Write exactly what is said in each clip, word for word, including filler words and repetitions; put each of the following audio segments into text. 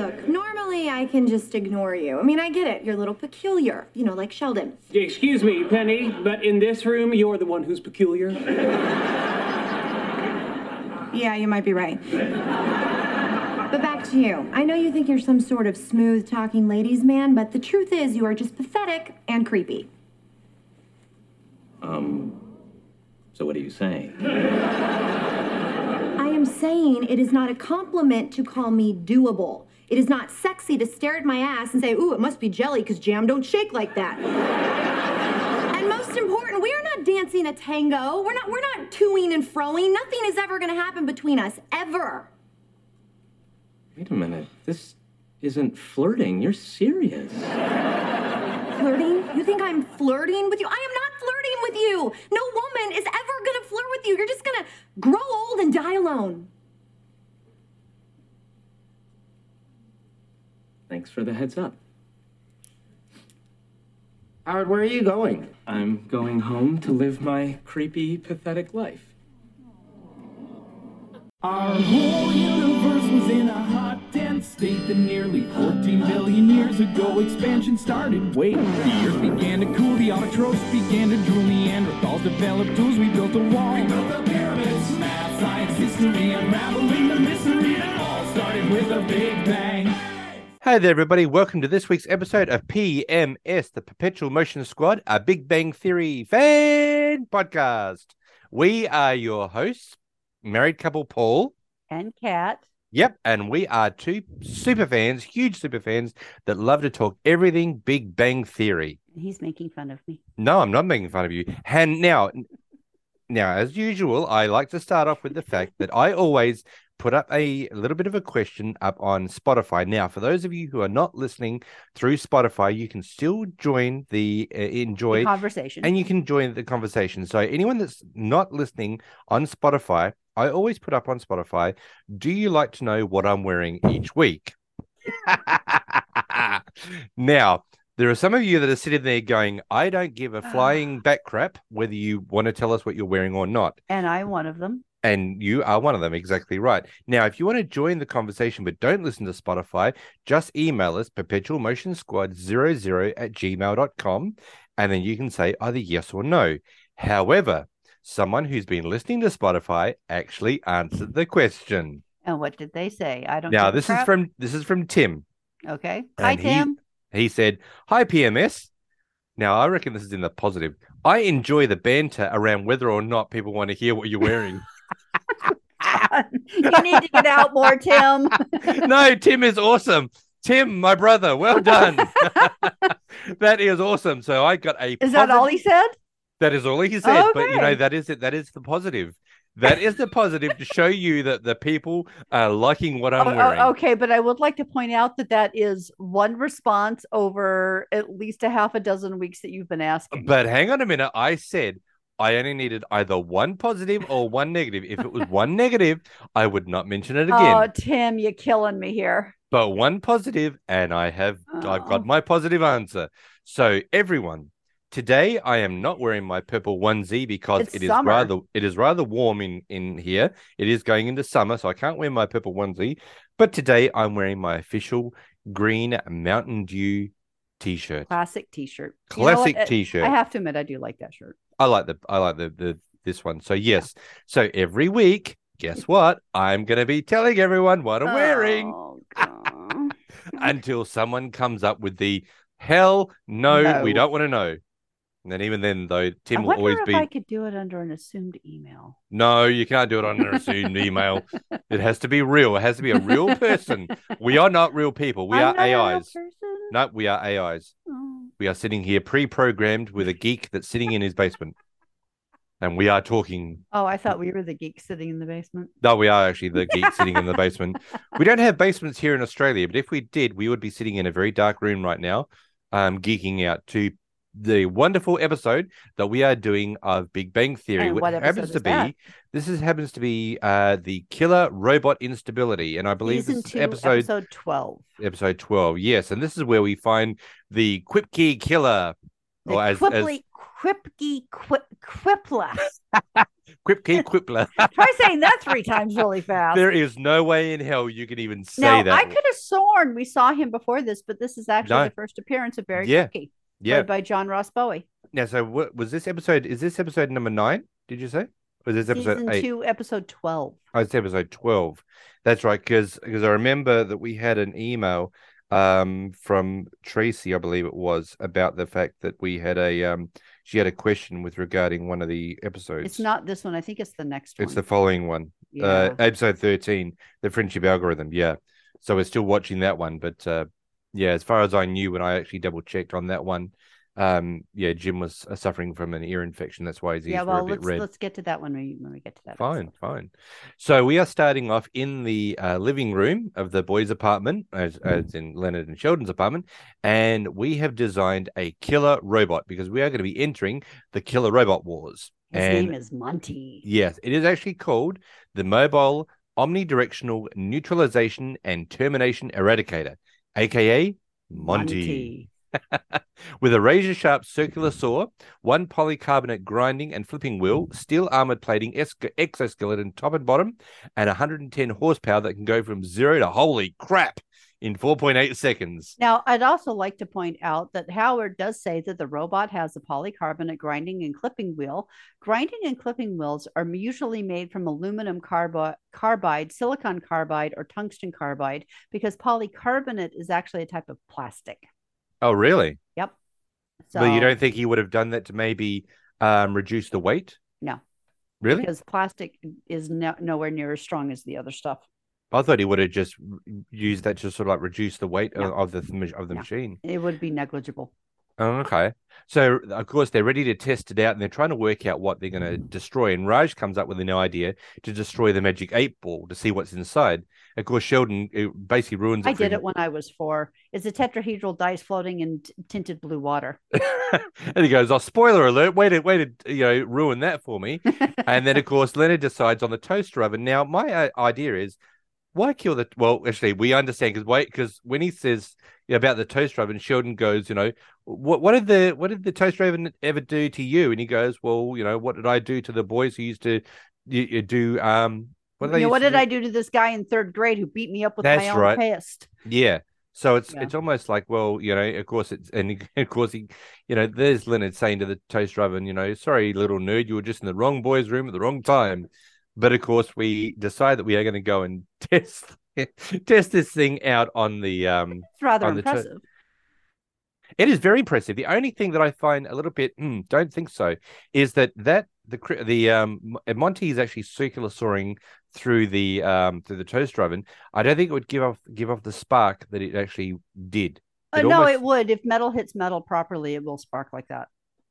Look, normally I can just ignore you. I mean, I get it. You're a little peculiar, you know, like Sheldon. Excuse me, Penny, but in this room, you're the one who's peculiar. Yeah, you might be right. But back to you. I know you think you're some sort of smooth-talking ladies' man, but the truth is you are just pathetic and creepy. Um, so what are you saying? I'm saying it is not a compliment to call me doable. It is not sexy to stare at my ass and say, ooh, it must be jelly because jam don't shake like that. And most important, we are not dancing a tango. We're not, we're not to-ing and fro-ing. Nothing is ever going to happen between us, ever. Wait a minute. This isn't flirting. You're serious. Flirting? You think I'm flirting with you? I am not flirting with you. No woman is ever going to flirt with you. You're just going to grow old and die alone. Thanks for the heads up. Howard, where are you going? I'm going home to live my creepy, pathetic life. Our whole universe was in a hot, dense state that nearly fourteen billion years ago expansion started. Wait, the earth began to cool, the autotrophs began to drool, Neanderthals developed tools, we built a wall. We built the pyramids, math, science, history, unraveling the mystery that all started with a Big Bang. Hey there, everybody. Welcome to this week's episode of P M S, the Perpetual Motion Squad, a Big Bang Theory fan podcast. We are your hosts, married couple Paul and Kat. Yep, and we are two super fans, huge super fans that love to talk everything Big Bang Theory. He's making fun of me. No, I'm not making fun of you. And now, now as usual, I like to start off with the fact that I always put up a little bit of a question up on Spotify. Now, for those of you who are not listening through Spotify, you can still join the uh, enjoy the conversation, and you can join the conversation. So anyone that's not listening on Spotify, I always put up on Spotify, do you like to know what I'm wearing each week? Now, there are some of you that are sitting there going, I don't give a flying bat crap whether you want to tell us what you're wearing or not. And I'm one of them. And you are one of them. Exactly right. Now, if you want to join the conversation but don't listen to Spotify, just email us perpetual motion squad zero zero at gmail dot com, and then you can say either yes or no. However, someone who's been listening to Spotify actually answered the question. And what did they say? I don't know. Now, this is from this is from Tim. Okay. Hi, Tim. He, he said, hi, P M S. Now, I reckon this is in the positive. I enjoy the banter around whether or not people want to hear what you're wearing. You need to get out more, Tim. No, Tim is awesome. Tim, my brother, well done. That is awesome. So I got a... Is positive... that all he said? That is all he said, okay. But you know, that is it. That is the positive. That is the positive to show you that the people are liking what I'm oh, wearing. Okay, but I would like to point out that that is one response over at least a half a dozen weeks that you've been asking. But hang on a minute. I said I only needed either one positive or one negative. If it was one negative, I would not mention it again. Oh, Tim, you're killing me here. But one positive, and I have oh. I've got my positive answer. So everyone. Today, I am not wearing my purple onesie because it's it is summer. rather it is rather warm in, in here. It is going into summer, so I can't wear my purple onesie. But today, I'm wearing my official green Mountain Dew T-shirt. Classic T-shirt. Classic you know T-shirt. I have to admit, I do like that shirt. I like the I like the, the this one. So yes. Yeah. So every week, guess what? I'm going to be telling everyone what I'm oh, wearing until someone comes up with the hell no, no. we don't want to know. And then even then, though, Tim will always be... I wonder if I could do it under an assumed email. No, you can't do it under an assumed email. It has to be real. It has to be a real person. We are not real people. We I'm are A Is. No, we are A Is. Oh. We are sitting here pre-programmed with a geek that's sitting in his basement. And we are talking... Oh, I thought we were the geeks sitting in the basement. No, we are actually the geeks sitting in the basement. We don't have basements here in Australia, but if we did, we would be sitting in a very dark room right now, um, geeking out to... the wonderful episode that we are doing of Big Bang Theory. And what happens to be that? This is happens to be uh the killer robot instability, and I believe Season this two, is episode, episode twelve. Episode twelve, yes, and this is where we find the Kripke Killer, the or as, Quiply, as... Kripke Quipler. Quipkey, Quippler. Try saying that three times really fast. There is no way in hell you can even say now, that. I could have sworn we saw him before this, but this is actually no. the first appearance of Barry yeah. Kripke, yeah. played by John Ross Bowie. Now, so what was this episode? Is this episode number nine? Did you say? Or is this episode Season eight? two, episode twelve. Oh, it's episode twelve. That's right, because because I remember that we had an email um, from Tracy, I believe it was, about the fact that we had a um, she had a question with regarding one of the episodes. It's not this one. I think it's the next one. It's the following one. Yeah. Uh, episode thirteen, The Friendship Algorithm. Yeah. So we're still watching that one. But uh, yeah, as far as I knew, when I actually double checked on that one, um, yeah, Jim was uh, suffering from an ear infection. That's why his ears yeah, well, were a bit let's, red. Let's get to that when we, when we get to that. Fine, episode. fine. So we are starting off in the uh, living room of the boys' apartment, as, mm. as in Leonard and Sheldon's apartment, and we have designed a killer robot because we are going to be entering the Killer Robot Wars. His and, name is Monty. Yes, it is actually called the Mobile Omnidirectional Neutralization and Termination Eradicator, a k a. Monty. Monty. With a razor-sharp circular saw, one polycarbonate grinding and flipping wheel, steel armored plating, esca- exoskeleton top and bottom, and one hundred ten horsepower that can go from zero to holy crap in four point eight seconds. Now, I'd also like to point out that Howard does say that the robot has a polycarbonate grinding and clipping wheel. Grinding and clipping wheels are usually made from aluminum carbo- carbide, silicon carbide, or tungsten carbide, because polycarbonate is actually a type of plastic. Oh, really? Yep. So but you don't think he would have done that to maybe um, reduce the weight? No. Really? Because plastic is no, nowhere near as strong as the other stuff. I thought he would have just used that to sort of like reduce the weight no. of the of the no. machine. It would be negligible. Oh, okay. So, of course, they're ready to test it out, and they're trying to work out what they're going to destroy. And Raj comes up with an idea to destroy the magic eight ball to see what's inside. Of course, Sheldon it basically ruins it. I did him. it when I was four. It's a tetrahedral dice floating in t- tinted blue water. And he goes, oh, spoiler alert, way to, way to you know, ruin that for me. And then, of course, Leonard decides on the toaster oven. Now, my uh, idea is, why kill the... Well, actually, we understand, because wait, because when he says you know, about the toaster oven, Sheldon goes, you know, what what did the what did the toaster oven ever do to you? And he goes, well, you know, what did I do to the boys who used to you, you do... um? What, did, know, what did I do to this guy in third grade who beat me up with That's my own right. past? Yeah. So it's yeah. it's almost like, well, you know, of course, it's and of course, he, you know, there's Leonard saying to the toaster oven, you know, sorry, little nerd, you were just in the wrong boys' room at the wrong time. But, of course, we decide that we are going to go and test test this thing out on the... Um, it's rather impressive. The t- it is very impressive. The only thing that I find a little bit, mm, don't think so, is that, that the the um, Monty is actually circular sawing through the um, through the toaster oven. I don't think it would give off, give off the spark that it actually did. It uh, no, almost... it would. If metal hits metal properly, it will spark like that.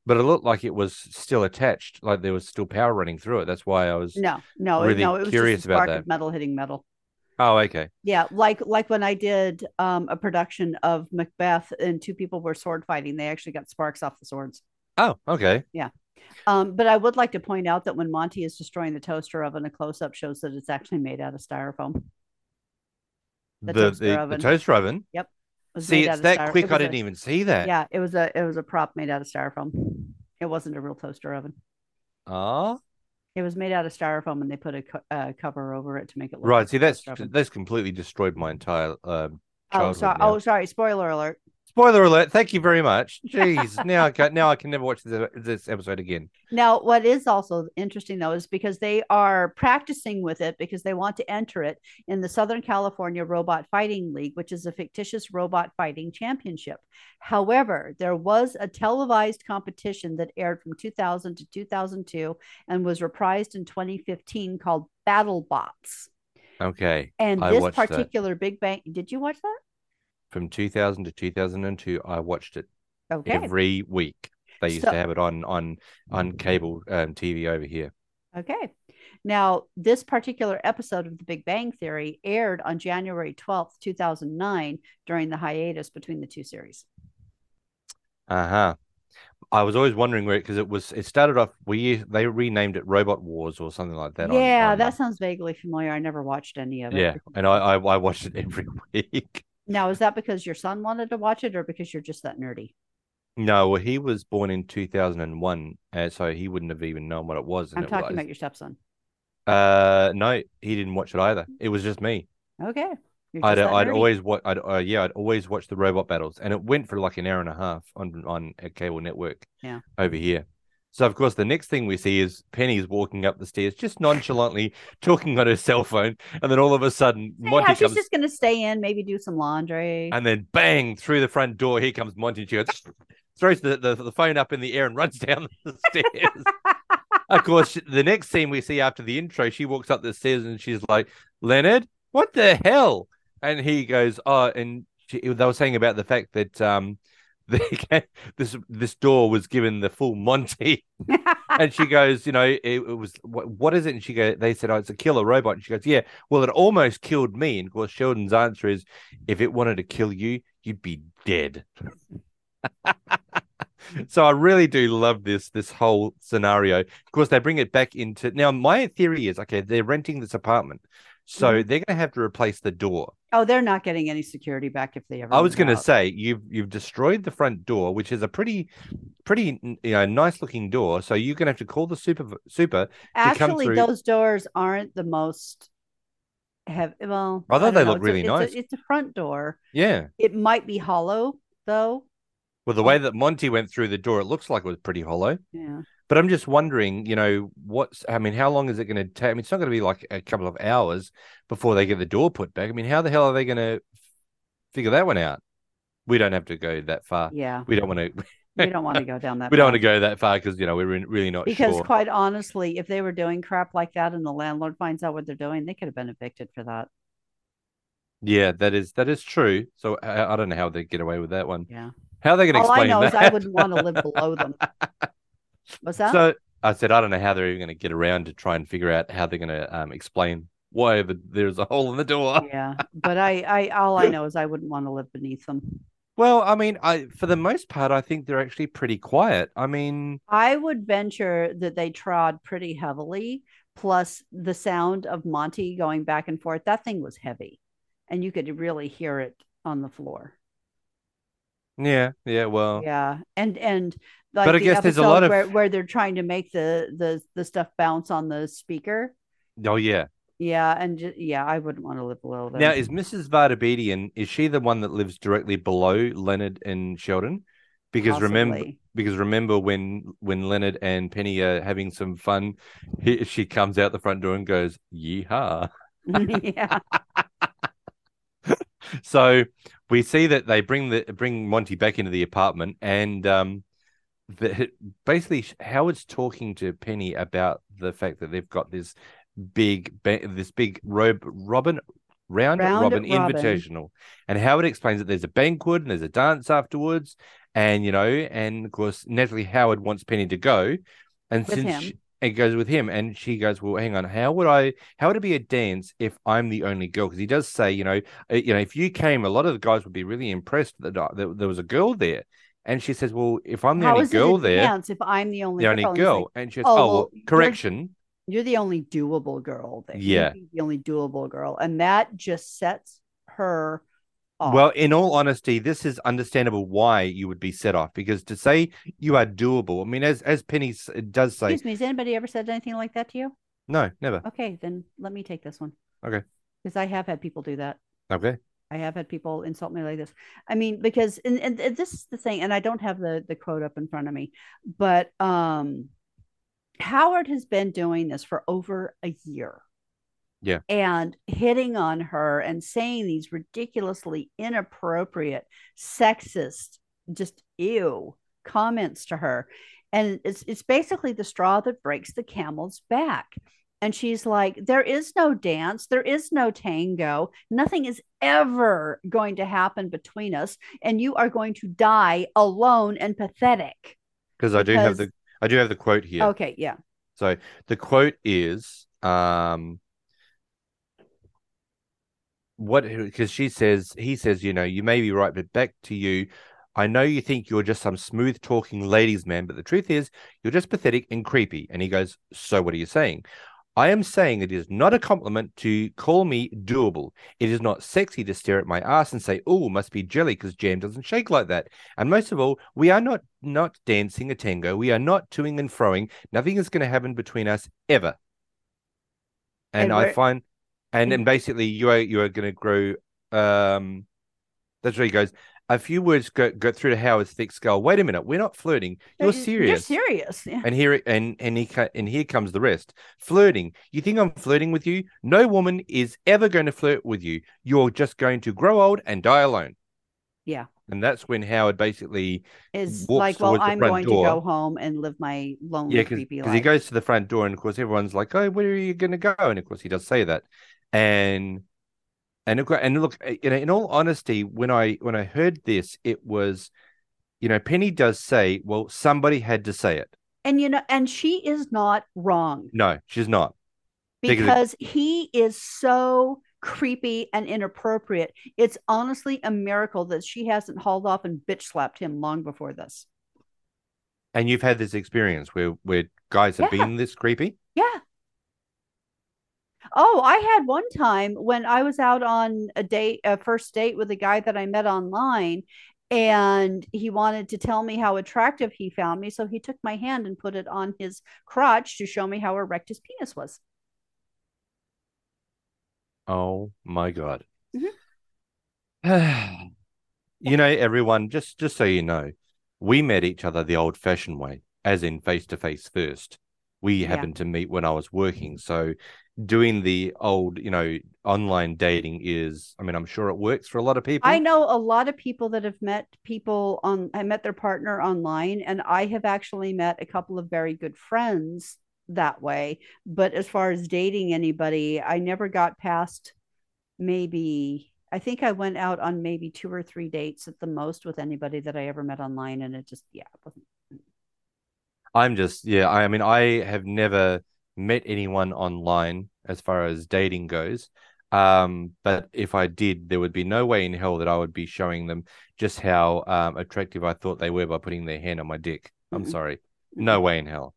But it looked like it was still attached, like there was still power running through it. That's why I was no, no, really no, it was curious just a spark about that. Of metal hitting metal. Oh, okay. Yeah, like like when I did um, a production of Macbeth and two people were sword fighting, they actually got sparks off the swords. Oh, okay. Yeah, um, but I would like to point out that when Monty is destroying the toaster oven, a close-up shows that it's actually made out of styrofoam. The, the, toaster, the, oven. the toaster oven. Yep. See, it's that styro- quick. It I didn't a, even see that. Yeah, it was a it was a prop made out of styrofoam. It wasn't a real toaster oven. Oh, it was made out of styrofoam, and they put a co- uh, cover over it to make it look right. Like see, that's that's completely destroyed my entire. Uh, oh, sorry. Now. Oh, sorry. Spoiler alert. Spoiler alert. Thank you very much. Jeez, now I can now I can never watch this, this episode again. Now, what is also interesting though is because they are practicing with it because they want to enter it in the Southern California Robot Fighting League, which is a fictitious robot fighting championship. However, there was a televised competition that aired from two thousand to two thousand two and was reprised in twenty fifteen called BattleBots. Okay. And I this particular that. Big Bang, did you watch that? From two thousand to two thousand two, I watched it okay. every week. They used so, to have it on on on cable um, T V over here. Okay. Now, this particular episode of The Big Bang Theory aired on January twelfth, two thousand nine during the hiatus between the two series. Uh-huh. I was always wondering where it, because it was, it started off, we they renamed it Robot Wars or something like that. Yeah, on, on, that sounds vaguely familiar. I never watched any of it. Yeah, and I I, I watched it every week. Now, is that because your son wanted to watch it or because you're just that nerdy? No, well, he was born in two thousand one, uh, so he wouldn't have even known what it was. I'm it talking was. about your stepson. Uh, no, he didn't watch it either. It was just me. Okay. Just I'd I'd nerdy. always watch. I'd uh, yeah, I'd always watch the robot battles, and it went for like an hour and a half on on a cable network. Yeah. Over here. So of course, the next thing we see is Penny's walking up the stairs, just nonchalantly talking on her cell phone, and then all of a sudden, hey, Monty she's comes. She's just going to stay in, maybe do some laundry, and then bang through the front door. Here comes Monty. She goes, throws the, the the phone up in the air and runs down the stairs. Of course, the next scene we see after the intro, she walks up the stairs and she's like, "Leonard, what the hell?" And he goes, "Oh," and she, they were saying about the fact that um. this this door was given the full Monty, and she goes, you know, it, it was what, what is it? And she goes, they said, oh, it's a killer robot. And she goes, yeah, well, it almost killed me. And of course, Sheldon's answer is, if it wanted to kill you, you'd be dead. So I really do love this this whole scenario. Of course, they bring it back into now. My theory is, okay, they're renting this apartment. So they're going to have to replace the door. Oh, they're not getting any security back if they ever. I was going to say you've you've destroyed the front door, which is a pretty, pretty you know nice looking door. So you're going to have to call the super super. Actually, to come those doors aren't the most. Have well, I thought they know. look it's really a, nice. It's a, it's a front door. Yeah, it might be hollow though. Well, the way that Monty went through the door, it looks like it was pretty hollow. Yeah. But I'm just wondering, you know, what's, I mean, how long is it going to take? I mean, it's not going to be like a couple of hours before they get the door put back. I mean, how the hell are they going to figure that one out? We don't have to go that far. Yeah. We don't want to. We don't want to go down that. We path. don't want to go that far because, you know, we're really not because, sure. Because quite honestly, if they were doing crap like that and the landlord finds out what they're doing, they could have been evicted for that. Yeah, that is that is true. So I, I don't know how they get away with that one. Yeah. How are they going to explain that? All I know that? is I wouldn't want to live below them. What's that? So I said, I don't know how they're even going to get around to try and figure out how they're going to um, explain why the, there's a hole in the door. Yeah, but I, I, all I know is I wouldn't want to live beneath them. Well, I mean, I for the most part, I think they're actually pretty quiet. I mean, I would venture that they trod pretty heavily. Plus, the sound of Monty going back and forth, that thing was heavy, and you could really hear it on the floor. Yeah, yeah, well, yeah, and and like but I the guess there's a lot of where, where they're trying to make the, the the stuff bounce on the speaker. Oh yeah, yeah, and just, yeah, I wouldn't want to live below that. Now is Missus Vardabedian? Is she the one that lives directly below Leonard and Sheldon? Because Possibly. remember, because remember when when Leonard and Penny are having some fun, he, she comes out the front door and goes, "Yeehaw!" Yeah. So we see that they bring the bring Monty back into the apartment, and um, the, basically Howard's talking to Penny about the fact that they've got this big this big robe, Robin round, round Robin Invitational, Robin. And Howard explains that there's a banquet and there's a dance afterwards, and you know, and of course naturally Howard wants Penny to go, and with since she, it goes with him, and she goes, well, hang on, how would I, how would it be a dance if I'm the only girl? Because he does say, you know, you know, if you came, a lot of the guys would be really impressed that there was a girl there. And she says, well, if I'm the how only is girl it a there, dance if I'm the only the girl, only girl. Like, and she says, oh, well, well, correction, you're, you're the only doable girl there. Yeah, you're the only doable girl, and that just sets her. Off. Well, in all honesty, this is understandable why you would be set off, because to say you are doable, I mean, as as Penny does say... Excuse me, has anybody ever said anything like that to you? No, never. Okay, then let me take this one. Okay. Because I have had people do that. Okay. I have had people insult me like this. I mean, because, and, and, and this is the thing, and I don't have the, the quote up in front of me, but um, Howard has been doing this for over a year. Yeah. And hitting on her and saying these ridiculously inappropriate, sexist, just ew comments to her. And it's it's basically the straw that breaks the camel's back. And she's like, there is no dance. There is no tango. Nothing is ever going to happen between us. And you are going to die alone and pathetic. Because I do have the I do have the quote here. Okay, yeah. So the quote is um What because she says he says, you know, you may be right, but back to you. I know you think you're just some smooth talking ladies man, but the truth is you're just pathetic and creepy. And he goes, so what are you saying? I am saying it is not a compliment to call me doable. It is not sexy to stare at my ass and say, oh, must be jelly because jam doesn't shake like that. And most of all, we are not not dancing a tango. We are not toing and froing. Nothing is going to happen between us ever. And, and I find, and, and basically you are, you are going to grow. Um, that's where he goes. A few words go, go through to Howard's thick skull. Wait a minute, we're not flirting. You're no, serious. You're serious. Yeah. And here and and he and here comes the rest. Flirting. You think I'm flirting with you? No woman is ever going to flirt with you. You're just going to grow old and die alone. Yeah. And that's when Howard basically is like, well, I'm going door. to go home and live my lonely, yeah, cause, creepy cause life. Because he goes to the front door, and of course everyone's like, "Oh, where are you going to go?" And of course he does say that, and. And and look, you know, in all honesty, when I when I heard this, it was, you know, Penny does say, well, somebody had to say it. And, you know, and she is not wrong. No, she's not. Because, because he is so creepy and inappropriate. It's honestly a miracle that she hasn't hauled off and bitch slapped him long before this. And you've had this experience where, where guys have yeah. been this creepy? Yeah. Oh, I had one time when I was out on a date, a first date with a guy that I met online, and he wanted to tell me how attractive he found me. So he took my hand and put it on his crotch to show me how erect his penis was. Oh, my God. Mm-hmm. You know, everyone, just, just so you know, we met each other the old fashioned way, as in face to face first. We happened yeah. to meet when I was working. So doing the old, you know, online dating is, I mean, I'm sure it works for a lot of people. I know a lot of people that have met people on, I met their partner online, and I have actually met a couple of very good friends that way. But as far as dating anybody, I never got past maybe, I think I went out on maybe two or three dates at the most with anybody that I ever met online. And it just, yeah, it wasn't. I'm just, yeah, I, I mean, I have never met anyone online as far as dating goes. Um, but if I did, there would be no way in hell that I would be showing them just how um, attractive I thought they were by putting their hand on my dick. I'm mm-hmm. sorry. No way in hell.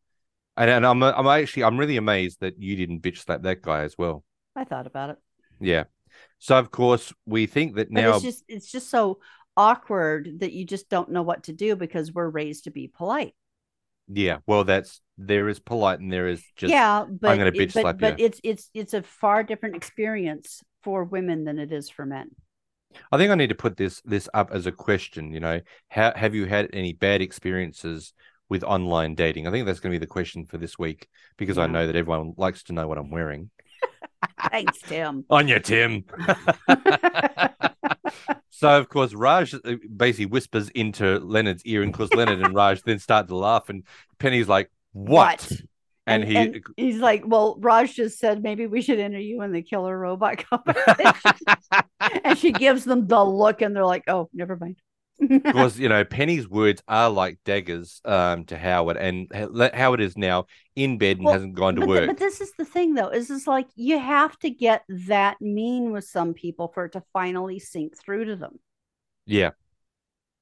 And, and I'm I'm actually, I'm really amazed that you didn't bitch slap that guy as well. I thought about it. Yeah. So, of course, we think that now. But it's just, it's just so awkward that you just don't know what to do because we're raised to be polite. Yeah, well, that's there is polite and there is just yeah, but I'm going to bitch but, slap but you. it's it's it's a far different experience for women than it is for men. I think I need to put this this up as a question. You know, how, have you had any bad experiences with online dating? I think that's going to be the question for this week because yeah. I know that everyone likes to know what I'm wearing. Thanks, Tim. On your Tim. So, of course, Raj basically whispers into Leonard's ear, and of course, Leonard and Raj then start to laugh, and Penny's like, what? what? And, and he and he's like, well, Raj just said, maybe we should enter you in the killer robot competition. And she gives them the look, and they're like, oh, never mind. Of course, you know, Penny's words are like daggers um, to Howard, and Howard is now in bed and well, hasn't gone to but work. Th- but this is the thing, though, is it's like you have to get that mean with some people for it to finally sink through to them. Yeah,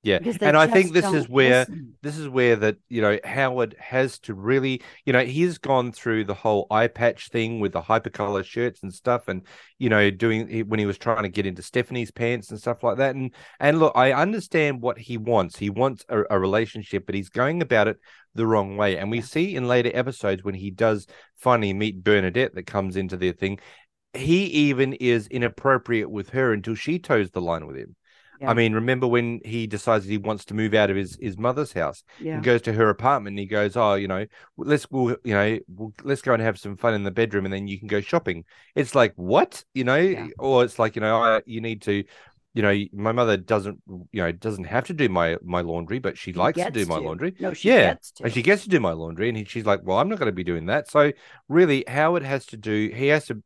yeah, and I think this is where listen. this is where that you know Howard has to really, you know, he's gone through the whole eye patch thing with the hypercolor shirts and stuff, and you know, doing when he was trying to get into Stephanie's pants and stuff like that. And and look, I understand what he wants. He wants a, a relationship, but he's going about it the wrong way. And we see in later episodes when he does finally meet Bernadette, that comes into their thing. He even is inappropriate with her until she toes the line with him. Yeah. I mean, remember when he decides he wants to move out of his, his mother's house yeah. and goes to her apartment and he goes, oh, you know, let's we'll, you know, we'll, let's go and have some fun in the bedroom and then you can go shopping. It's like, what? You know, yeah. or it's like, you know, I, you need to, you know, my mother doesn't, you know, doesn't have to do my, my laundry, but she, she likes to do my to. laundry. No, she yeah. gets to. And she gets to do my laundry. And he, she's like, well, I'm not going to be doing that. So really Howard has to do, he has to,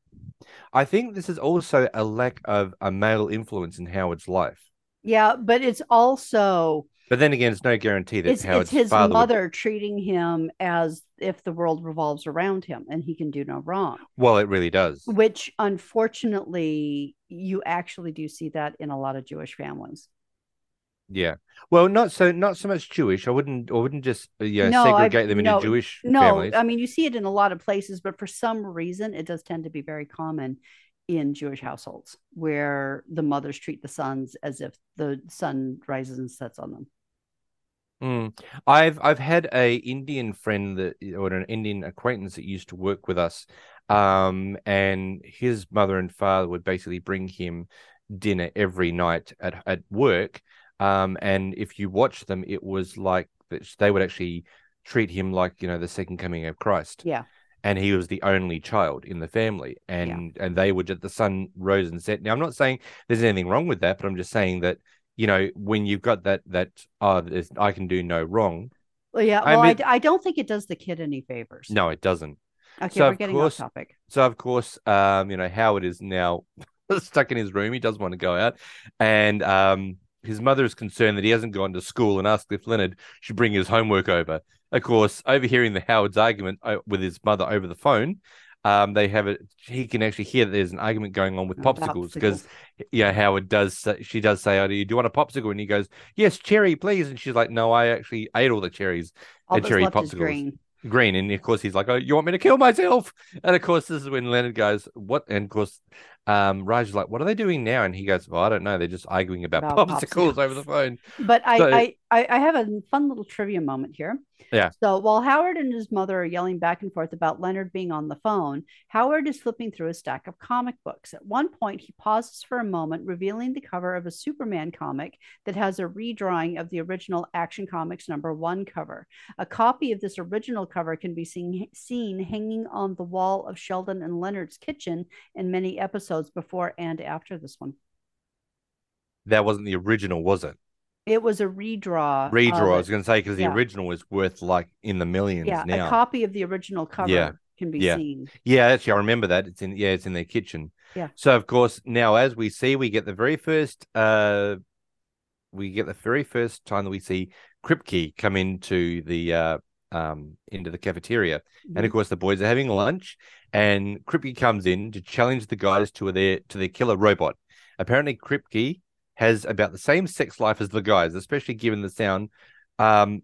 I think this is also a lack of a male influence in Howard's life. Yeah, but it's also. But then again, it's no guarantee that it's, Howard's it's his father mother would... treating him as if the world revolves around him and he can do no wrong. Well, it really does. Which, unfortunately, you actually do see that in a lot of Jewish families. Yeah. Well, not so not so much Jewish. I wouldn't I wouldn't just yeah no, segregate I, them into no, Jewish no, families. No, I mean, you see it in a lot of places, but for some reason it does tend to be very common in Jewish households where the mothers treat the sons as if the sun rises and sets on them. Mm. I've I've had a Indian friend that or an Indian acquaintance that used to work with us, um, and his mother and father would basically bring him dinner every night at at work. Um, and if you watch them, it was like they would actually treat him like, you know, the second coming of Christ. Yeah. And he was the only child in the family. And yeah. and they would just, the sun rose and set. Now, I'm not saying there's anything wrong with that, but I'm just saying that, you know, when you've got that, that uh, I can do no wrong. Well, yeah. Well, I, mean, I, I don't think it does the kid any favors. No, it doesn't. Okay, so we're getting course, off topic. So, of course, um, you know, Howard is now stuck in his room. He doesn't want to go out. And, um, his mother is concerned that he hasn't gone to school and asked if Leonard should bring his homework over. Of course, overhearing the Howard's argument with his mother over the phone, um, they have a he can actually hear that there's an argument going on with oh, popsicles because, you know, Howard does she does say, "Oh, do you do you want a popsicle?" And he goes, "Yes, cherry, please." And she's like, "No, I actually ate all the cherries all and cherry popsicles." Green. green, and of course he's like, "Oh, you want me to kill myself?" And of course, this is when Leonard goes, "What?" And of course. Um, Raj is like, "What are they doing now?" And he goes, "Well, I don't know. They're just arguing about, about popsicles, popsicles over the phone." But I, so, I, I have a fun little trivia moment here. Yeah. So while Howard and his mother are yelling back and forth about Leonard being on the phone, Howard is flipping through a stack of comic books. At one point, he pauses for a moment, revealing the cover of a Superman comic that has a redrawing of the original Action Comics number one cover. A copy of this original cover can be seen, seen hanging on the wall of Sheldon and Leonard's kitchen in many episodes before and after this one. That wasn't the original, was it? It was a redraw. Redraw, I was going to say, because yeah. the original is worth like in the millions yeah, now. A copy of the original cover yeah. can be yeah. seen. Yeah, actually, I remember that. It's in, yeah, it's in their kitchen. Yeah. So, of course, now as we see, we get the very first, uh, we get the very first time that we see Kripke come into the, uh, um, into the cafeteria. Mm-hmm. And, of course, the boys are having lunch. And Kripke comes in to challenge the guys to their to their killer robot. Apparently, Kripke has about the same sex life as the guys, especially given the sound. Um,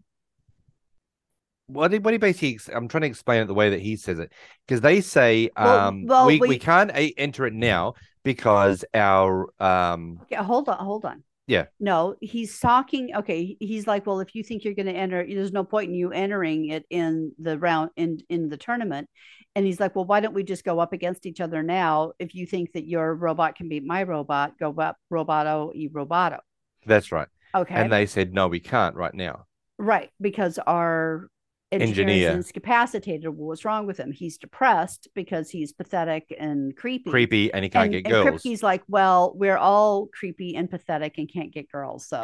what did what he basically? I'm trying to explain it the way that he says it, because they say um, well, well, we, we we can't a- enter it now because our um. Okay, hold on, hold on. Yeah. No, he's talking. Okay, he's like, well, if you think you're going to enter, there's no point in you entering it in the round in in the tournament. And he's like, well, why don't we just go up against each other now? If you think that your robot can beat my robot, go up, roboto e roboto. That's right. Okay. And they said, no, we can't right now. Right. Because our engineer is incapacitated. Well, what's wrong with him? He's depressed because he's pathetic and creepy. Creepy and he can't and, get and girls. And Kripke's like, well, we're all creepy and pathetic and can't get girls. So.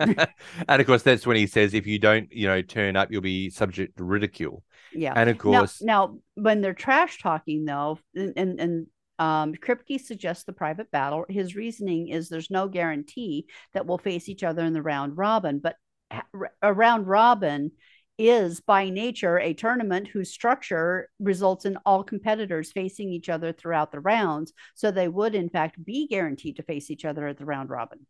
And of course, that's when he says, if you don't, you know, turn up, you'll be subject to ridicule. Yeah. And of course, now, now when they're trash talking, though, and, and, and um, Kripke suggests the private battle. His reasoning is there's no guarantee that we'll face each other in the round robin, but a round robin is by nature a tournament whose structure results in all competitors facing each other throughout the rounds. So they would, in fact, be guaranteed to face each other at the round robin.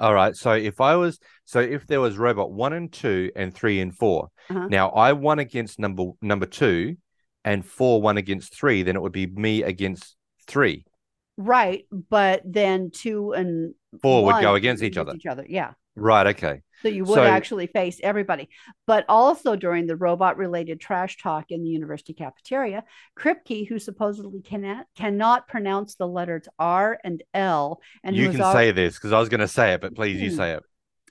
All right. So if I was, so if there was robot one and two and three and four, uh-huh. now I won against number number two and four won against three, then it would be me against three. Right. But then two and four would go against each other. Each other. Yeah. Right. Okay. So you would so, actually face everybody. But also during the robot-related trash talk in the university cafeteria, Kripke, who supposedly cannot cannot pronounce the letters R and L. And you can already, say this because I was going to say it, but please you say it.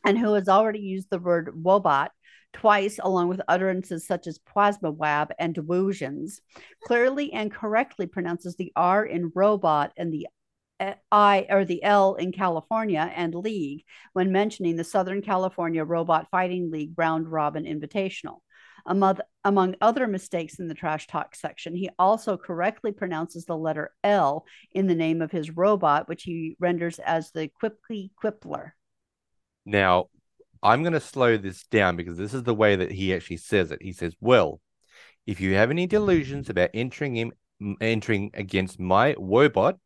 And who has already used the word wobot twice, along with utterances such as plasmawab and delusions, clearly and correctly pronounces the R in robot and the I or the L in California and League when mentioning the Southern California Robot Fighting League round robin invitational. Among, among other mistakes in the trash talk section, he also correctly pronounces the letter L in the name of his robot, which he renders as the Quiply Quippler. Now, I'm going to slow this down because this is the way that he actually says it. He says, well, if you have any delusions about entering him, entering against my robot,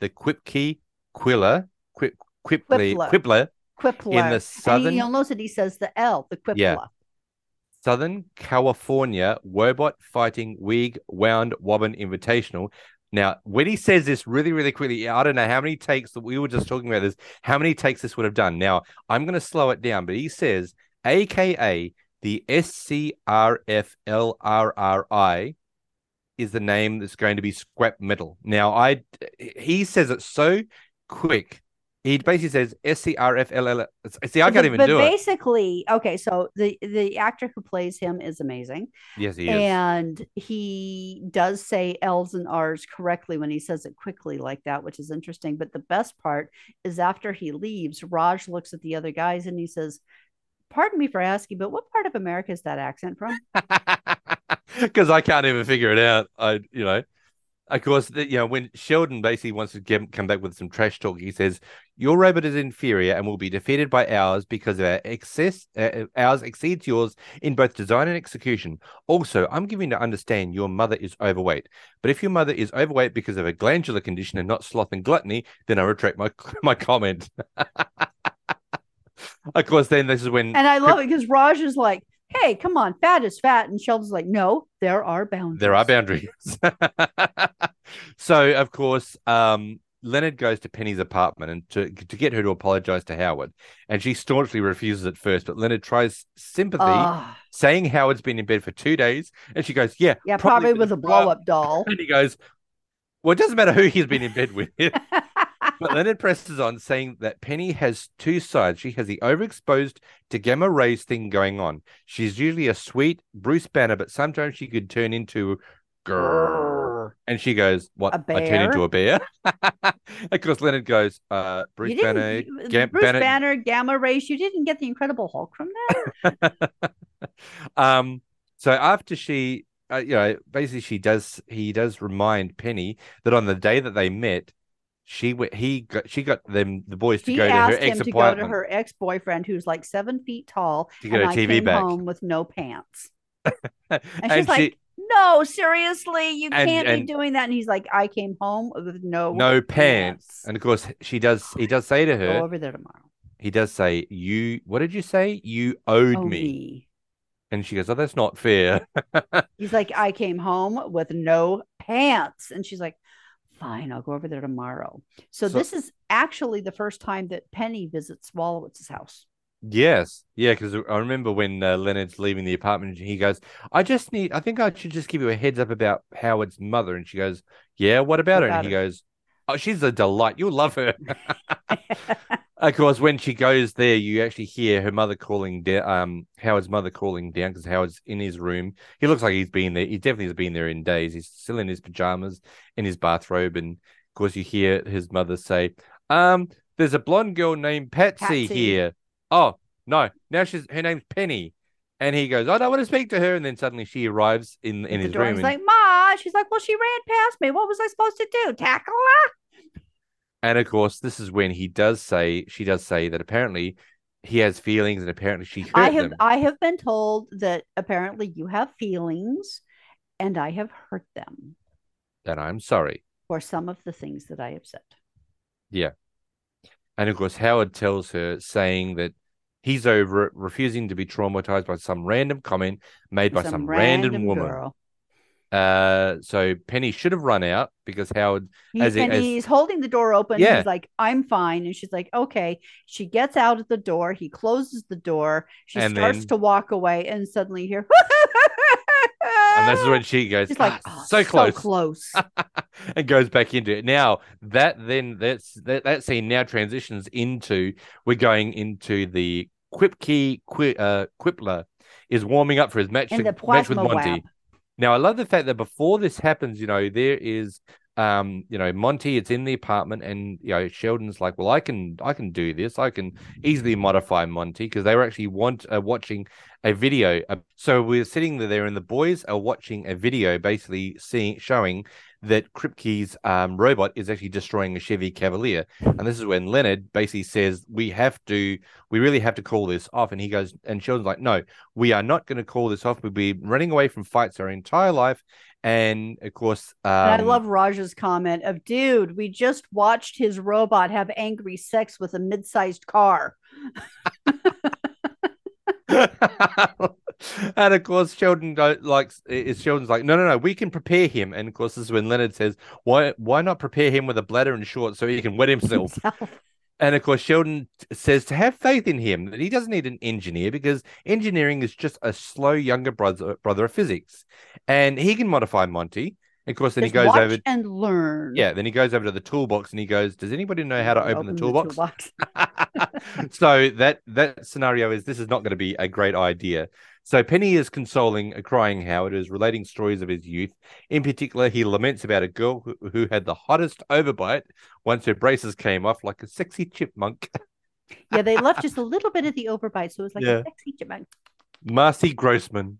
the Quipkey, Quiller, Quip, Quiply, Quipler, Quippler. In the Southern, and he, you'll notice that he says the L, the Quippler. Yeah. Southern California Robot Fighting League Wound Wobbin Invitational. Now, when he says this really, really quickly, I don't know how many takes that we were just talking about this, how many takes this would have done. Now, I'm going to slow it down, but he says, A K A the S C R F L R R I is the name that's going to be scrap metal. Now, I he says it so quick. He basically says S C R F L L. See, I can't even do it. But basically, okay, so the, the actor who plays him is amazing. Yes, he is. And he does say L's and R's correctly when he says it quickly like that, which is interesting. But the best part is after he leaves, Raj looks at the other guys and he says, "Pardon me for asking, but what part of America is that accent from?" Because I can't even figure it out. I, you know. Of course, you know, when Sheldon basically wants to get, come back with some trash talk, he says, "Your robot is inferior and will be defeated by ours because our excess, uh, ours exceeds yours in both design and execution. Also, I'm giving to understand your mother is overweight. But if your mother is overweight because of a glandular condition and not sloth and gluttony, then I retract my my comment." Of course, then this is when... And I love it because Raj is like, "Hey, come on, fat is fat." And Sheldon's like, "No, there are boundaries. There are boundaries." So, of course, um, Leonard goes to Penny's apartment and to, to get her to apologize to Howard. And she staunchly refuses at first. But Leonard tries sympathy, uh, saying Howard's been in bed for two days. And she goes, yeah. Yeah, probably, probably with a blow-up doll. And he goes, well, it doesn't matter who he's been in bed with. But Leonard presses on, saying that Penny has two sides. She has the overexposed to gamma rays thing going on. She's usually a sweet Bruce Banner, but sometimes she could turn into grrr. And she goes, "What? I turn into a bear?" Of course, Leonard goes, uh, Bruce Banner, ga- Bruce Banner, Banner, gamma rays. You didn't get the Incredible Hulk from that. um. So after she, uh, you know, basically she does. He does remind Penny that on the day that they met, She he got, she got them the boys to, go to, her ex to go to her ex boyfriend who's like seven feet tall to get and her T V I came back home with no pants. And she's and like, she, "No, seriously, you and, can't and, be doing that." And he's like, "I came home with no no pants." pants. And of course, she does. He does say to her, "Go over there tomorrow." He does say, "You what did you say? You owed, owed me. me." And she goes, "Oh, that's not fair." He's like, "I came home with no pants," and she's like, "Fine, I'll go over there tomorrow." So, so this is actually the first time that Penny visits Wallowitz's house. Yes. Yeah, because I remember when uh, Leonard's leaving the apartment, he goes, I just need, I think I should just give you a heads up about Howard's mother. And she goes, yeah, what about, what about her? And he her? goes, oh, she's a delight. You'll love her. Of course, when she goes there, you actually hear her mother calling down, um, Howard's mother calling down because Howard's in his room. He looks like he's been there. He definitely has been there in days. He's still in his pajamas, in his bathrobe. And, of course, you hear his mother say, um, there's a blonde girl named Patsy, Patsy. here. Oh, no. Now she's her name's Penny. And he goes, I don't want to speak to her. And then suddenly she arrives in, in his room. And he's like, Ma. She's like, well, she ran past me. What was I supposed to do? Tackle her? And, of course, this is when he does say, she does say that apparently he has feelings and apparently she hurt I have, them. I have been told that apparently you have feelings and I have hurt them. Then I'm sorry. For some of the things that I have said. Yeah. And, of course, Howard tells her saying that he's over it, refusing to be traumatized by some random comment made by some, some random, random woman. Girl. Uh, so Penny should have run out because Howard he's, as and as, he's holding the door open. Yeah. He's like, I'm fine. And she's like, okay. She gets out at the door. He closes the door. She and starts then, to walk away and suddenly you hear. And that's when she goes, she's like, oh, so close. So close. And goes back into it. Now that then that's that, that scene now transitions into we're going into the Quipkey Qui, uh, Quipler is warming up for his match, to, match with Monty. Web. Now, I love the fact that before this happens, you know, there is, um, you know, Monty, it's in the apartment and, you know, Sheldon's like, well, I can I can do this. I can easily modify Monty because they were actually want, uh, watching a video. So we're sitting there and the boys are watching a video basically seeing showing that Kripke's um, robot is actually destroying a Chevy Cavalier. And this is when Leonard basically says, we have to, we really have to call this off. And he goes, and Sheldon's like, no, we are not going to call this off. We've been running away from fights our entire life. And of course, um, and I love Raj's comment of, dude, we just watched his robot have angry sex with a mid-sized car. And of course, Sheldon likes is Sheldon's like, no, no, no, we can prepare him. And of course, this is when Leonard says, why, why not prepare him with a bladder and shorts so he can wet himself? himself. And of course, Sheldon says to have faith in him, that he doesn't need an engineer because engineering is just a slow younger brother brother of physics, and he can modify Monty. Of course, then just he goes watch over and learn. Yeah, then he goes over to the toolbox and he goes, "Does anybody know how to open, open the toolbox?" The toolbox. So that that scenario is this is not going to be a great idea. So Penny is consoling a crying Howard, who is relating stories of his youth. In particular, he laments about a girl who, who had the hottest overbite once her braces came off, like a sexy chipmunk. Yeah, they left just a little bit of the overbite, so it was like yeah. a sexy chipmunk. Marcy Grossman.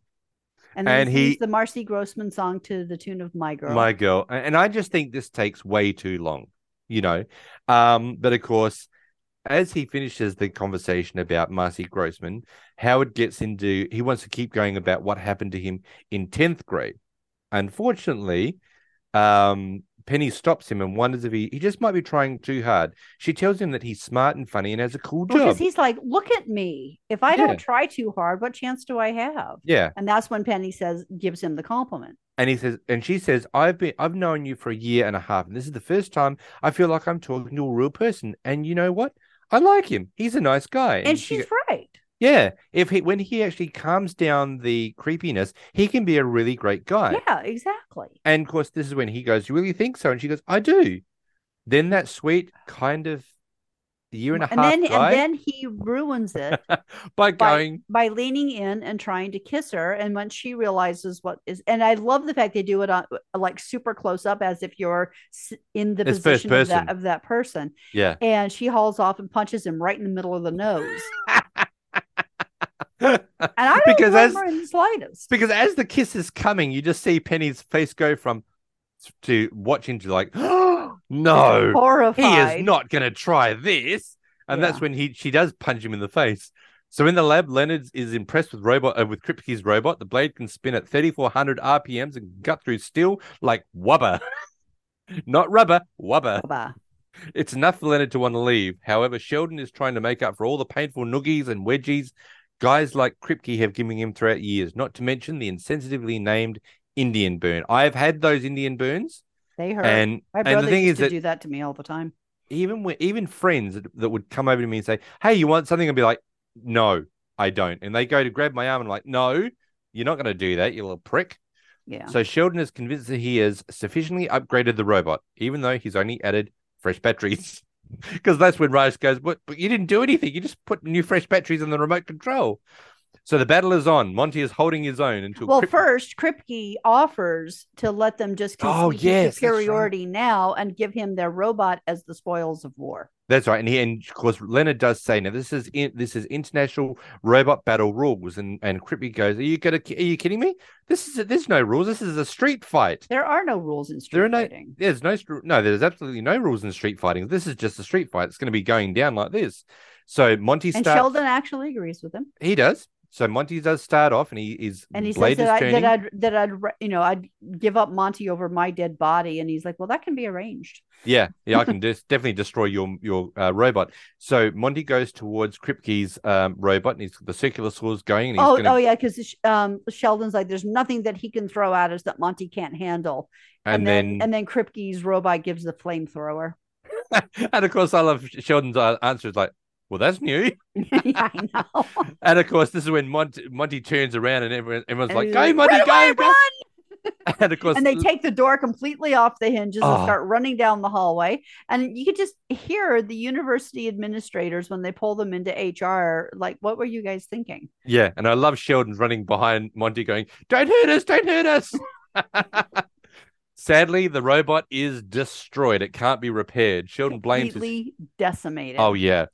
And then and he, he the Marcy Grossman song to the tune of My Girl. My Girl. And I just think this takes way too long, you know. Um, but, of course, as he finishes the conversation about Marcy Grossman, Howard gets into, he wants to keep going about what happened to him in tenth grade. Unfortunately, um, Penny stops him and wonders if he, he just might be trying too hard. She tells him that he's smart and funny and has a cool job. Because he's like, look at me. If I yeah. don't try too hard, what chance do I have? Yeah. And that's when Penny says, gives him the compliment. And he says, and she says, I've been, I've known you for a year and a half. And this is the first time I feel like I'm talking to a real person. And you know what? I like him. He's a nice guy. And, and she's she, right. Yeah. If he, when he actually calms down the creepiness, he can be a really great guy. Yeah, exactly. And of course, this is when he goes, you really think so? And she goes, I do. Then that sweet kind of year and a and half then, guy. And then he ruins it by going. By, by leaning in and trying to kiss her. And once she realizes what is. And I love the fact they do it on like super close up as if you're in the it's position of that, of that person. Yeah. And she hauls off and punches him right in the middle of the nose. And I don't because remember as, in the slightest. Because as the kiss is coming, you just see Penny's face go from to watching to like, oh, no, horrified. He is not going to try this. And yeah. that's when he she does punch him in the face. So in the lab, Leonard is impressed with robot uh, with Kripke's robot. The blade can spin at thirty-four hundred R P Ms and gut through steel like wubba. Not rubber, wubba. Wubba. It's enough for Leonard to want to leave. However, Sheldon is trying to make up for all the painful noogies and wedgies guys like Kripke have given him throughout years, not to mention the insensitively named Indian burn. I've had those Indian burns. They hurt. And, My brother and the thing used is to that do that to me all the time. Even when, even friends that, that would come over to me and say, hey, you want something? I'd be like, no, I don't. And they go to grab my arm and I'm like, no, you're not going to do that, you little prick. Yeah. So Sheldon is convinced that he has sufficiently upgraded the robot, even though he's only added fresh batteries. Because that's when Raj goes, but, but you didn't do anything. You just put new fresh batteries in the remote control. So the battle is on. Monty is holding his own until well, Kripke... first Kripke offers to let them just concede oh, yes, superiority right. now and give him their robot as the spoils of war. That's right, and he and of course Leonard does say, now this is in, this is international robot battle rules, and and Kripke goes, are you gonna? Are you kidding me? This is a, there's no rules. This is a street fight. There are no rules in street there are no, fighting. There's no no. There's absolutely no rules in street fighting. This is just a street fight. It's going to be going down like this. So Monty starts, and Sheldon actually agrees with him. He does. So Monty does start off, and he is and he says that, I, that I'd that I'd you know I'd give up Monty over my dead body, and he's like, well, that can be arranged. Yeah, yeah, I can just des- definitely destroy your your uh, robot. So Monty goes towards Kripke's um, robot, and he's the circular saw's going. And he's oh, gonna... oh yeah, because um, Sheldon's like, there's nothing that he can throw at us that Monty can't handle, and, and then, then and then Kripke's robot gives the flamethrower. And of course, I love Sheldon's answer is like, well, that's new. Yeah, I know. And of course, this is when Monty, Monty turns around and everyone, everyone's and like, go, like, Monty, go, go. And of course, and they take the door completely off the hinges oh. and start running down the hallway. And you could just hear the university administrators when they pull them into H R, like, what were you guys thinking? Yeah. And I love Sheldon's running behind Monty going, don't hurt us, don't hurt us. Sadly, the robot is destroyed. It can't be repaired. Sheldon blames completely his... decimated. Oh, yeah.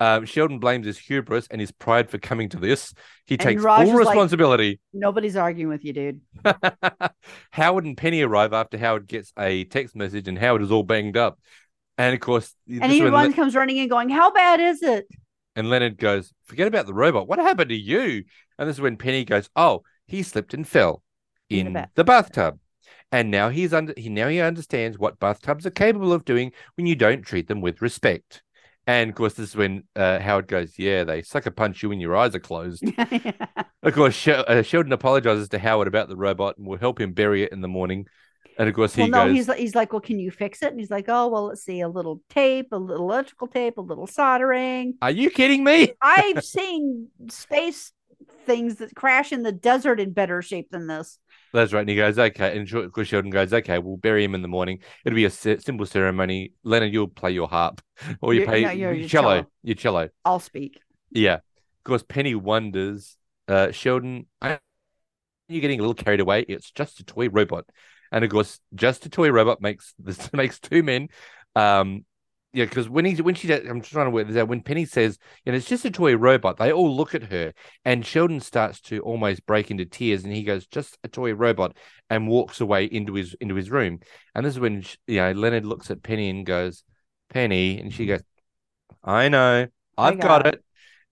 Uh, Sheldon blames his hubris and his pride for coming to this. He and takes Raj full responsibility. Like, nobody's arguing with you, dude. Howard and Penny arrive after Howard gets a text message and Howard is all banged up. And of course... And everyone Le- comes running in going, how bad is it? And Leonard goes, forget about the robot. What happened to you? And this is when Penny goes, oh, he slipped and fell in, in the, bath- the bathtub. and now he's under. He now he understands what bathtubs are capable of doing when you don't treat them with respect. And of course, this is when uh, Howard goes, "Yeah, they sucker punch you when your eyes are closed." Yeah. Of course, Sh- uh, Sheldon apologizes to Howard about the robot and will help him bury it in the morning. And of course, he well, no, goes, he's like, he's like, "Well, can you fix it?" And he's like, "Oh, well, let's see, a little tape, a little electrical tape, a little soldering." Are you kidding me? I've seen space things that crash in the desert in better shape than this. That's right. And he goes, "Okay." And of course, Sheldon goes, "Okay, we'll bury him in the morning. It'll be a simple ceremony. Leonard, you'll play your harp or you play no, your, your cello. cello. Your cello. I'll speak." Yeah. Of course, Penny wonders, uh, Sheldon, "Are you getting a little carried away? It's just a toy robot." And of course, just a toy robot makes this makes two men. Um, yeah, because when he when she I'm trying to work this out. When Penny says, "You know, it's just a toy robot," they all look at her, and Sheldon starts to almost break into tears, and he goes, "Just a toy robot," and walks away into his into his room. And this is when you know Leonard looks at Penny and goes, "Penny," and she goes, "I know, I've I got, got it." it.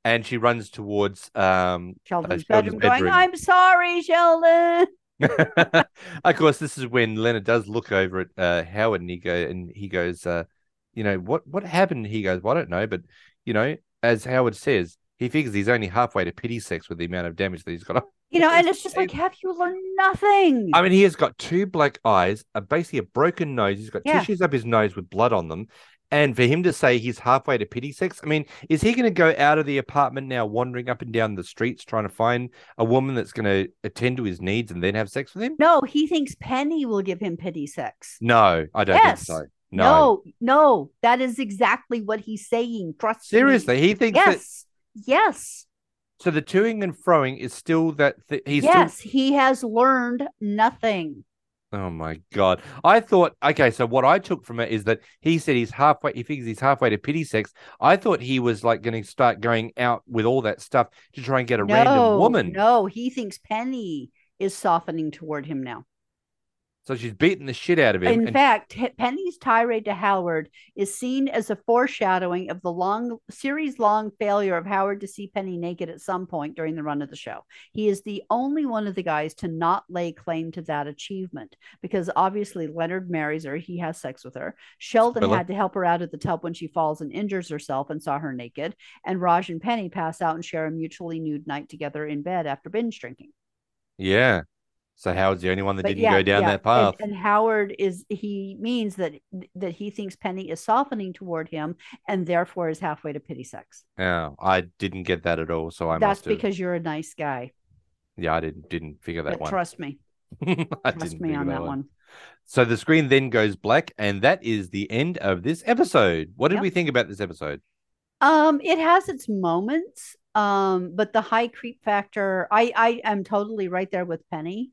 And she runs towards um Sheldon's, uh, Sheldon's bedroom, bedroom, going, "I'm sorry, Sheldon." Of course, this is when Leonard does look over at uh, Howard, and he go and he goes, uh, "You know what? What happened?" He goes, "Well, I don't know, but you know, as Howard says, he figures he's only halfway to pity sex with the amount of damage that he's got." You know, and it's just like, have you learned nothing? I mean, he has got two black eyes, a basically a broken nose. He's got yeah. tissues up his nose with blood on them. And for him to say he's halfway to pity sex, I mean, is he going to go out of the apartment now wandering up and down the streets trying to find a woman that's going to attend to his needs and then have sex with him? No, he thinks Penny will give him pity sex. No, I don't yes. think so. No. no, no, that is exactly what he's saying. Trust Seriously, me. Seriously, he thinks Yes, that... yes. So the toing and froing is still that th- he's Yes, still... he has learned nothing. Oh, my God. I thought, okay, so what I took from it is that he said he's halfway, he figures he's halfway to pity sex. I thought he was like going to start going out with all that stuff to try and get a no, random woman. No, he thinks Penny is softening toward him now. So she's beating the shit out of him. In and- fact, Penny's tirade to Howard is seen as a foreshadowing of the long series-long failure of Howard to see Penny naked at some point during the run of the show. He is the only one of the guys to not lay claim to that achievement because obviously Leonard marries her. He has sex with her. Sheldon Spiller. had to help her out of the tub when she falls and injures herself and saw her naked. And Raj and Penny pass out and share a mutually nude night together in bed after binge drinking. Yeah. So Howard's the only one that but didn't yeah, go down yeah. that path. And, and Howard is, he means that that he thinks Penny is softening toward him and therefore is halfway to pity sex. Oh, I didn't get that at all. So I That's must That's because have... you're a nice guy. Yeah, I didn't didn't figure that but one. Trust me. I trust me on that, that one. one. So the screen then goes black and that is the end of this episode. What did yep. we think about this episode? Um, it has its moments, um, but the high creep factor, I, I am totally right there with Penny.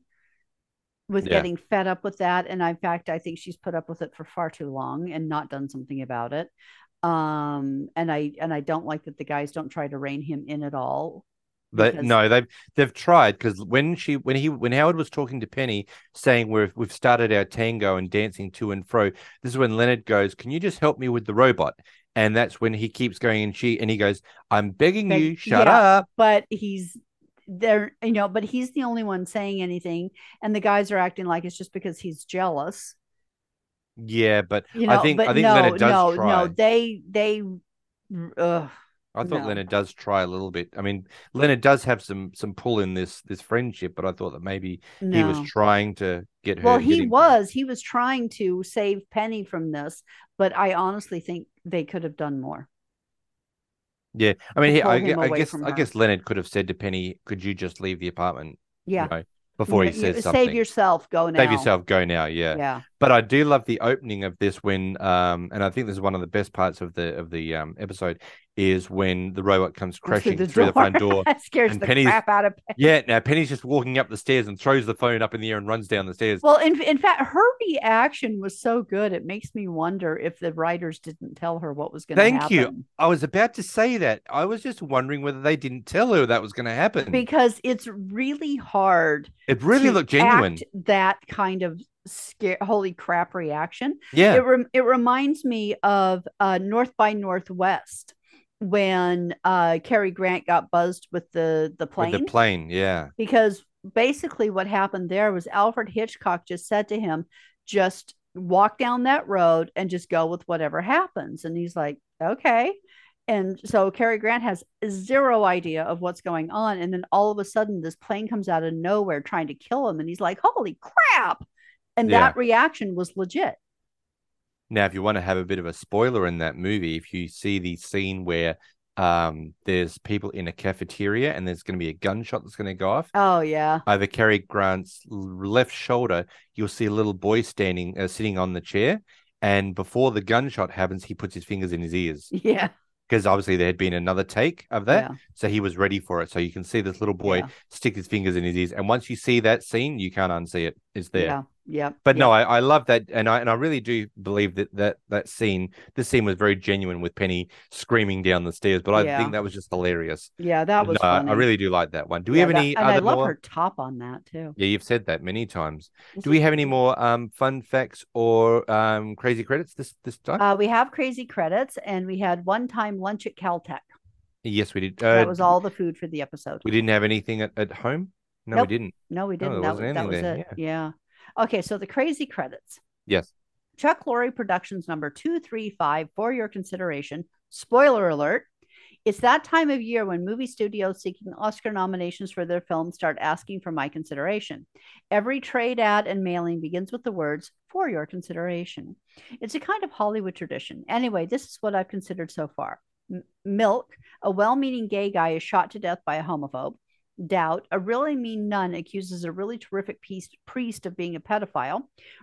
With yeah. getting fed up with that. And in fact, I think she's put up with it for far too long and not done something about it. Um, and I and I don't like that the guys don't try to rein him in at all. But because... no, they've they've tried because when she when he when Howard was talking to Penny saying we've we've started our tango and dancing to and fro, this is when Leonard goes, "Can you just help me with the robot?" And that's when he keeps going and she and he goes, "I'm begging Beg- you, shut yeah, up." But he's There, you know, but he's the only one saying anything, and the guys are acting like it's just because he's jealous. Yeah, but you know, I think but I think no, Leonard does no, try. No, they they. Uh, I thought no. Leonard does try a little bit. I mean, Leonard does have some some pull in this this friendship, but I thought that maybe no. he was trying to get her. Well, he was. Her. He was trying to save Penny from this, but I honestly think they could have done more. Yeah, I mean, he, I, I guess I guess Leonard could have said to Penny, "Could you just leave the apartment?" Yeah, you know, before he you, says something. Save yourself, go now. Save yourself, go now. Yeah, yeah. But I do love the opening of this when, um, and I think this is one of the best parts of the of the um episode is when the robot comes crashing through the, through the front door. That scares and the Penny's, crap out of Penny. Yeah, now Penny's just walking up the stairs and throws the phone up in the air and runs down the stairs. Well, in in fact, her reaction was so good, it makes me wonder if the writers didn't tell her what was going to happen. Thank you. I was about to say that. I was just wondering whether they didn't tell her that was going to happen. Because it's really hard. It really to looked genuine. Act that kind of scare, holy crap reaction. Yeah. It, rem- it reminds me of uh, North by Northwest. When uh Cary Grant got buzzed with the the plane, with the plane, yeah, because basically what happened there was Alfred Hitchcock just said to him, just walk down that road and just go with whatever happens. And he's like, okay. And so Cary Grant has zero idea of what's going on. And then all of a sudden this plane comes out of nowhere trying to kill him. And he's like, holy crap. And yeah. that reaction was legit. Now, if you want to have a bit of a spoiler in that movie, if you see the scene where um, there's people in a cafeteria and there's going to be a gunshot that's going to go off. Oh, yeah. Over Cary Grant's left shoulder, you'll see a little boy standing, uh, sitting on the chair. And before the gunshot happens, he puts his fingers in his ears. Yeah. Because obviously there had been another take of that. Yeah. So he was ready for it. So you can see this little boy yeah. stick his fingers in his ears. And once you see that scene, you can't unsee it. It's there. Yeah. Yeah. But yeah. no, I, I love that. And I and I really do believe that that, that scene, this scene was very genuine with Penny screaming down the stairs. But I yeah. think that was just hilarious. Yeah, that was no, funny. I really do like that one. Do we yeah, have that, any and other I love more... her top on that too. Yeah, you've said that many times. Is do we have any more um, fun facts or um, crazy credits this, this time? Uh, we have crazy credits and we had one time lunch at Caltech. Yes, we did. Uh, that was all the food for the episode. We didn't have anything at, at home? No, nope. we didn't. No, we didn't. No, that, that was there. it. Yeah. yeah. Okay, so the crazy credits. Yes. Chuck Lorre Productions number two three five for your consideration. Spoiler alert. It's that time of year when movie studios seeking Oscar nominations for their films start asking for my consideration. Every trade ad and mailing begins with the words, for your consideration. It's a kind of Hollywood tradition. Anyway, this is what I've considered so far. M- Milk, a well-meaning gay guy is shot to death by a homophobe. Doubt, a really mean nun accuses a really terrific piece, priest of being a pedophile.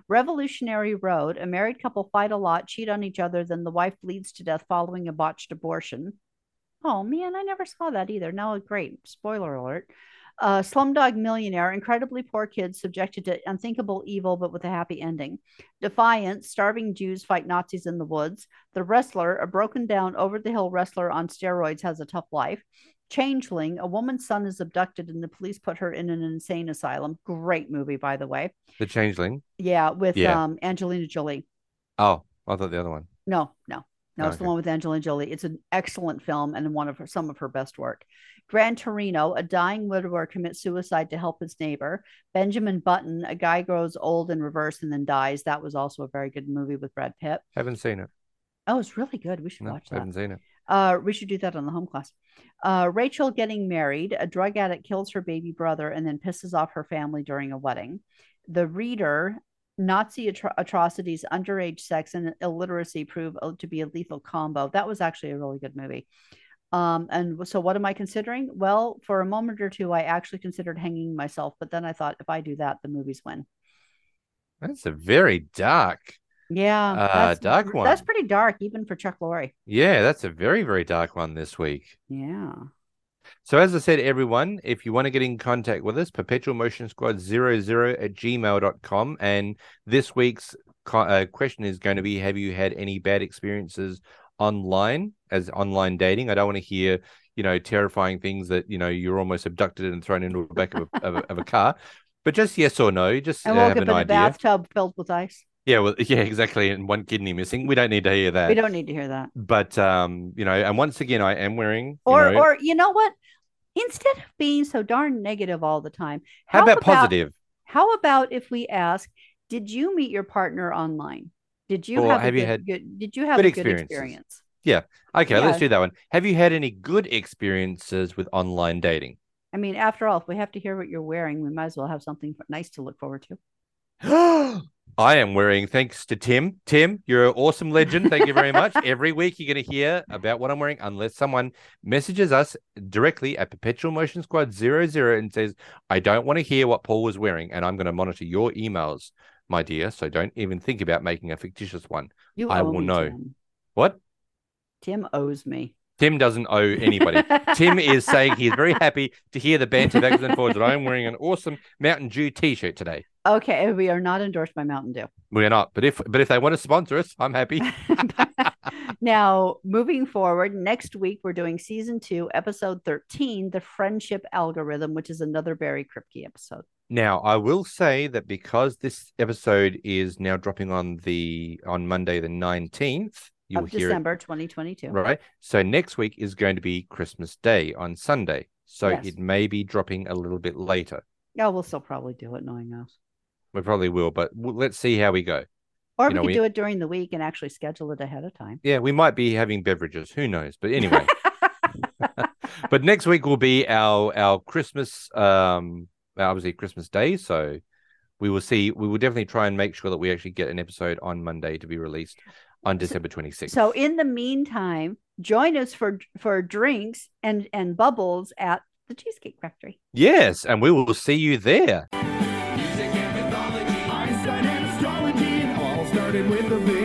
Revolutionary Road, a married couple fight a lot, cheat on each other, then the wife bleeds to death following a botched abortion. Oh man, I never saw that either. No, great. Spoiler alert. Uh, Slumdog Millionaire, incredibly poor kids subjected to unthinkable evil but with a happy ending. Defiance, starving Jews fight Nazis in the woods. The Wrestler, a broken down over-the-hill wrestler on steroids has a tough life. Changeling, a woman's son is abducted and the police put her in an insane asylum. Great movie, by the way. The Changeling? Yeah, with yeah. Um, Angelina Jolie. Oh, I thought the other one. No, no. No, oh, it's okay. The one with Angelina Jolie. It's an excellent film and one of her, some of her best work. Gran Torino, a dying widower commits suicide to help his neighbor. Benjamin Button, a guy grows old in reverse and then dies. That was also a very good movie with Brad Pitt. Haven't seen it. Oh, it's really good. We should no, watch that. I haven't seen it. Uh, we should do that on the home class. Uh, Rachel getting married. A drug addict kills her baby brother and then pisses off her family during a wedding. The Reader, Nazi atro- atrocities, underage sex, and illiteracy prove to be a lethal combo. That was actually a really good movie. Um, and so what am I considering? Well, for a moment or two, I actually considered hanging myself. But then I thought, if I do that, the movies win. That's a very dark Yeah, uh, that's, dark one. That's pretty dark, even for Chuck Lorre. Yeah, that's a very, very dark one this week. Yeah. So as I said, everyone, if you want to get in contact with us, Perpetual Motion Squad zero zero at gmail dot com. And this week's co- uh, question is going to be, have you had any bad experiences online as online dating? I don't want to hear, you know, terrifying things that, you know, you're almost abducted and thrown into the back of a, of, a, of a car. But just yes or no, just and we'll have an idea. And woke up in a bathtub filled with ice. Yeah, well, yeah, exactly. And one kidney missing. We don't need to hear that. We don't need to hear that. But, um, you know, and once again, I am wearing. Or, you know, or you know what? Instead of being so darn negative all the time. How, how about, about positive? How about if we ask, did you meet your partner online? Did you or have, have a you good, had good, did you have good a good experience? Yeah. Okay, yeah. Let's do that one. Have you had any good experiences with online dating? I mean, after all, if we have to hear what you're wearing, we might as well have something nice to look forward to. I am wearing, thanks to Tim. Tim, you're an awesome legend. Thank you very much. Every week you're going to hear about what I'm wearing unless someone messages us directly at Perpetual Motion Squad zero zero and says, I don't want to hear what Paul was wearing, and I'm going to monitor your emails, my dear, so don't even think about making a fictitious one. You I will know. Tim. What? Tim owes me. Tim doesn't owe anybody. Tim is saying he's very happy to hear the banter back and forth that I'm wearing an awesome Mountain Dew T-shirt today. Okay, we are not endorsed by Mountain Dew. We are not, but if but if they want to sponsor us, I'm happy. Now, moving forward, next week we're doing season two, episode thirteen, The Friendship Algorithm, which is another Barry Kripke episode. Now, I will say that because this episode is now dropping on the on Monday the nineteenth. You'll of December twenty twenty-two. Right. So next week is going to be Christmas Day on Sunday. So yes. It may be dropping a little bit later. No, we'll still probably do it, knowing us. We probably will, but let's see how we go. Or you we know, could we... do it during the week and actually schedule it ahead of time. Yeah, we might be having beverages. Who knows? But anyway. But next week will be our our Christmas, um, obviously Christmas Day. So we will see. We will definitely try and make sure that we actually get an episode on Monday to be released on December twenty-sixth. So in the meantime, join us for for drinks and, and bubbles at the Cheesecake Factory. Yes, and we will see you there. Music and mythology, Einstein and astrology, all started with the